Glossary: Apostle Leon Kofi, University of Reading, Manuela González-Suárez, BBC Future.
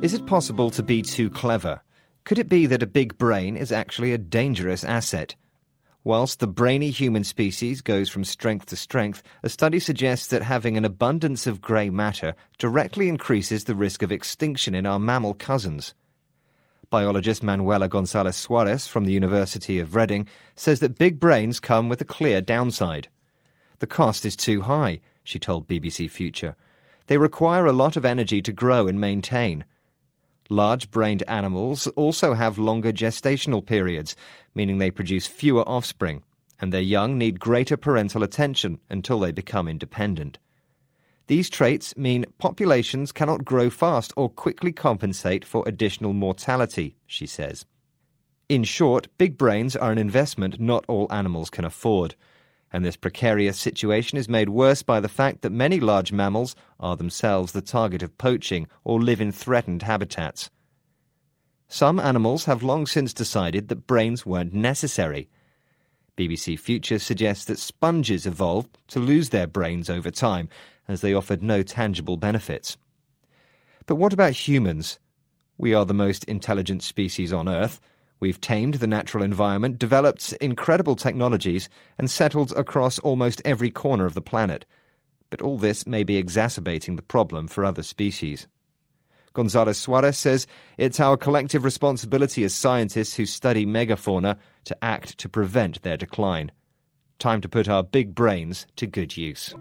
Is it possible to be too clever? Could it be that a big brain is actually a dangerous asset? Whilst the brainy human species goes from strength to strength, a study suggests that having an abundance of grey matter directly increases the risk of extinction in our mammal cousins. Biologist Manuela González-Suárez from the University of Reading says that big brains come with a clear downside. The cost is too high, she told BBC Future. They require a lot of energy to grow and maintain. Large-brained animals also have longer gestational periods, meaning they produce fewer offspring, and their young need greater parental attention until they become independent. These traits mean populations cannot grow fast or quickly compensate for additional mortality, she says. In short, big brains are an investment not all animals can afford, and this precarious situation is made worse by the fact that many large mammals are themselves the target of poaching or live in threatened habitats. Some animals have long since decided that brains weren't necessary. BBC Future suggests that sponges evolved to lose their brains over time, as they offered no tangible benefits. But what about humans? We are the most intelligent species on Earth. We've tamed the natural environment, developed incredible technologies, and settled across almost every corner of the planet. But all this may be exacerbating the problem for other species. González-Suárez says it's our collective responsibility as scientists who study megafauna to act to prevent their decline. Time to put our big brains to good use.